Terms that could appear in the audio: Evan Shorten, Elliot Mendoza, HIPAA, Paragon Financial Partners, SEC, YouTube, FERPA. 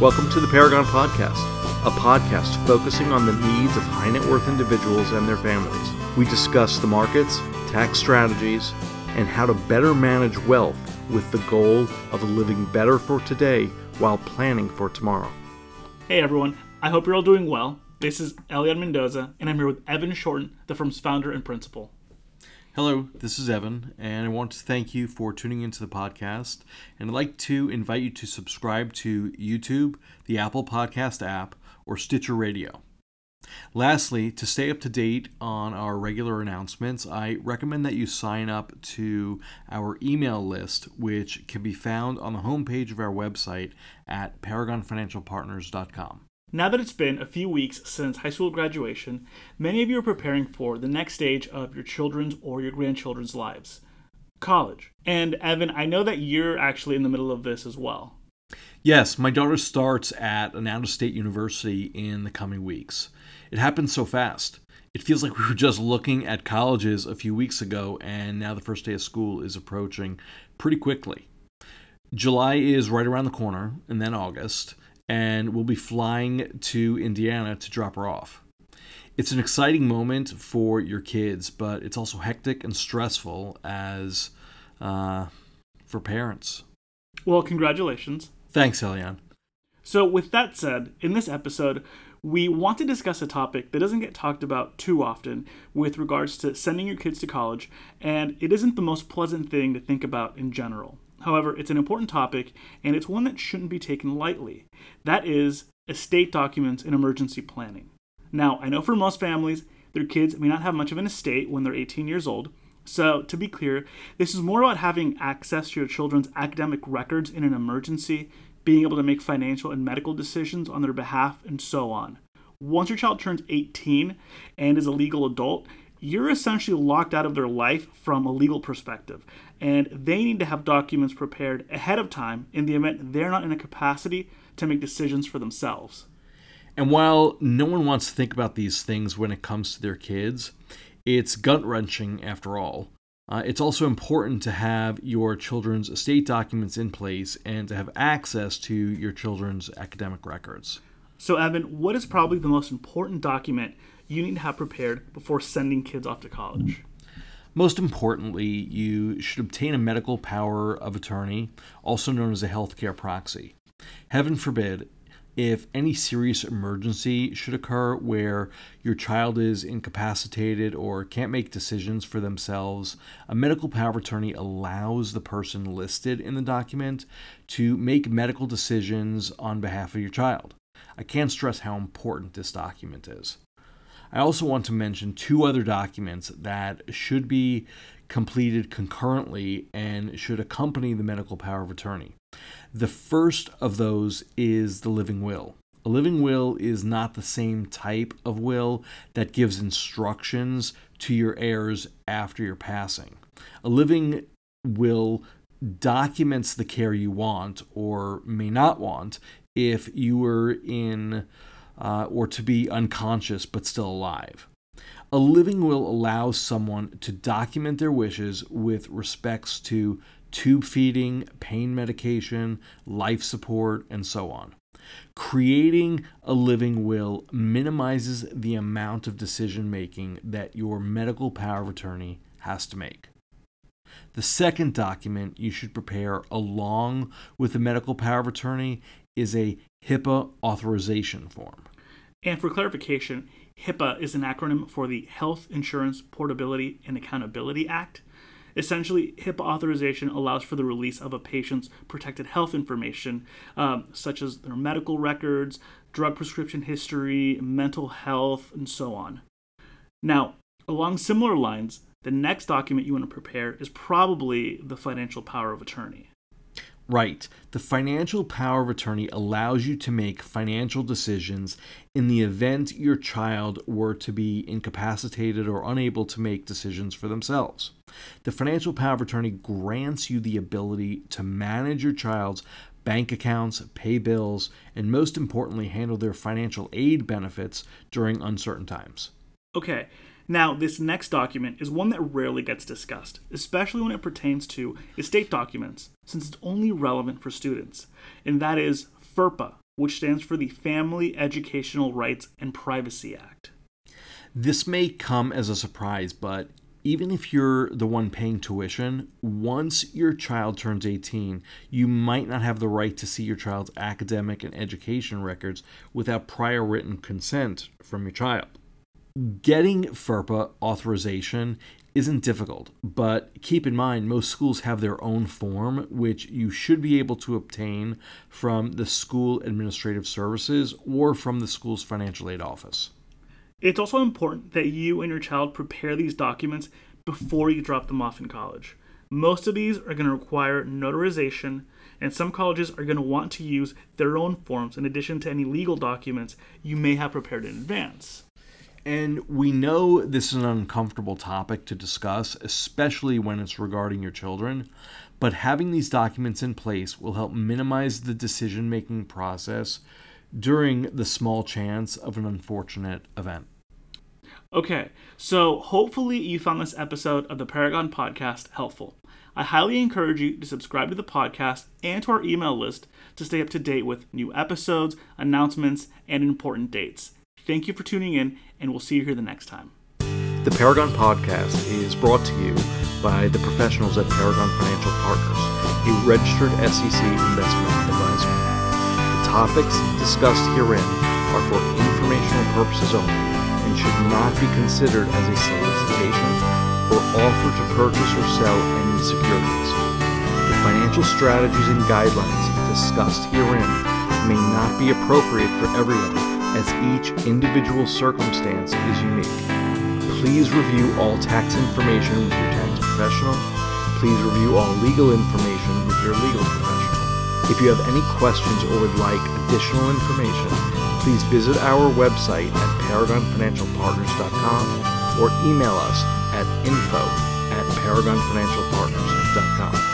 Welcome to the Paragon Podcast, a podcast focusing on the needs of high net worth individuals and their families. We discuss the markets, tax strategies, and how to better manage wealth with the goal of living better for today while planning for tomorrow. Hey everyone, I hope you're all doing well. This is Elliot Mendoza, and I'm here with Evan Shorten, the firm's founder and principal. Hello, this is Evan, and I want to thank you for tuning into the podcast. And I'd like to invite you to subscribe to YouTube, the Apple Podcast app, or Stitcher Radio. Lastly, to stay up to date on our regular announcements, I recommend that you sign up to our email list, which can be found on the homepage of our website at paragonfinancialpartners.com. Now that it's been a few weeks since high school graduation, many of you are preparing for the next stage of your children's or your grandchildren's lives, college. And Evan, I know that you're actually in the middle of this as well. Yes, my daughter starts at an out-of-state university in the coming weeks. It happens so fast. It feels like we were just looking at colleges a few weeks ago, and now the first day of school is approaching pretty quickly. July is right around the corner, and then August, and we'll be flying to Indiana to drop her off. It's an exciting moment for your kids, but it's also hectic and stressful as for parents. Well, congratulations. Thanks, Elian. So with that said, in this episode, we want to discuss a topic that doesn't get talked about too often with regards to sending your kids to college, and it isn't the most pleasant thing to think about in general. However, it's an important topic, and it's one that shouldn't be taken lightly. That is estate documents and emergency planning. Now, I know for most families, their kids may not have much of an estate when they're 18 years old. So, to be clear, this is more about having access to your children's academic records in an emergency, being able to make financial and medical decisions on their behalf, and so on. Once your child turns 18 and is a legal adult, you're essentially locked out of their life from a legal perspective, and they need to have documents prepared ahead of time in the event they're not in a capacity to make decisions for themselves. And while no one wants to think about these things when it comes to their kids, it's gut-wrenching after all. It's also important to have your children's estate documents in place and to have access to your children's academic records. So, Evan, what is probably the most important document you need to have prepared before sending kids off to college? Most importantly, you should obtain a medical power of attorney, also known as a healthcare proxy. Heaven forbid, if any serious emergency should occur where your child is incapacitated or can't make decisions for themselves, a medical power of attorney allows the person listed in the document to make medical decisions on behalf of your child. I can't stress how important this document is. I also want to mention two other documents that should be completed concurrently and should accompany the medical power of attorney. The first of those is the living will. A living will is not the same type of will that gives instructions to your heirs after your passing. A living will documents the care you want or may not want if you were in or to be unconscious but still alive. A living will allows someone to document their wishes with respects to tube feeding, pain medication, life support, and so on. Creating a living will minimizes the amount of decision making that your medical power of attorney has to make. The second document you should prepare along with the medical power of attorney is a HIPAA authorization form. And for clarification, HIPAA is an acronym for the Health Insurance Portability and Accountability Act. Essentially, HIPAA authorization allows for the release of a patient's protected health information, such as their medical records, drug prescription history, mental health, and so on. Now, along similar lines, the next document you want to prepare is probably the financial power of attorney. Right. The financial power of attorney allows you to make financial decisions in the event your child were to be incapacitated or unable to make decisions for themselves. The financial power of attorney grants you the ability to manage your child's bank accounts, pay bills, and most importantly, handle their financial aid benefits during uncertain times. Okay. Now, this next document is one that rarely gets discussed, especially when it pertains to estate documents, since it's only relevant for students, and that is FERPA, which stands for the Family Educational Rights and Privacy Act. This may come as a surprise, but even if you're the one paying tuition, once your child turns 18, you might not have the right to see your child's academic and education records without prior written consent from your child. Getting FERPA authorization isn't difficult, but keep in mind most schools have their own form, which you should be able to obtain from the school administrative services or from the school's financial aid office. It's also important that you and your child prepare these documents before you drop them off in college. Most of these are going to require notarization, and some colleges are going to want to use their own forms in addition to any legal documents you may have prepared in advance. And we know this is an uncomfortable topic to discuss, especially when it's regarding your children, but having these documents in place will help minimize the decision-making process during the small chance of an unfortunate event. Okay, so hopefully you found this episode of the Paragon Podcast helpful. I highly encourage you to subscribe to the podcast and to our email list to stay up to date with new episodes, announcements, and important dates. Thank you for tuning in, and we'll see you here the next time. The Paragon Podcast is brought to you by the professionals at Paragon Financial Partners, a registered SEC investment advisor. The topics discussed herein are for informational purposes only and should not be considered as a solicitation or offer to purchase or sell any securities. The financial strategies and guidelines discussed herein may not be appropriate for everyone, as each individual circumstance is unique. Please review all tax information with your tax professional. Please review all legal information with your legal professional. If you have any questions or would like additional information, please visit our website at paragonfinancialpartners.com or email us at info@paragonfinancialpartners.com.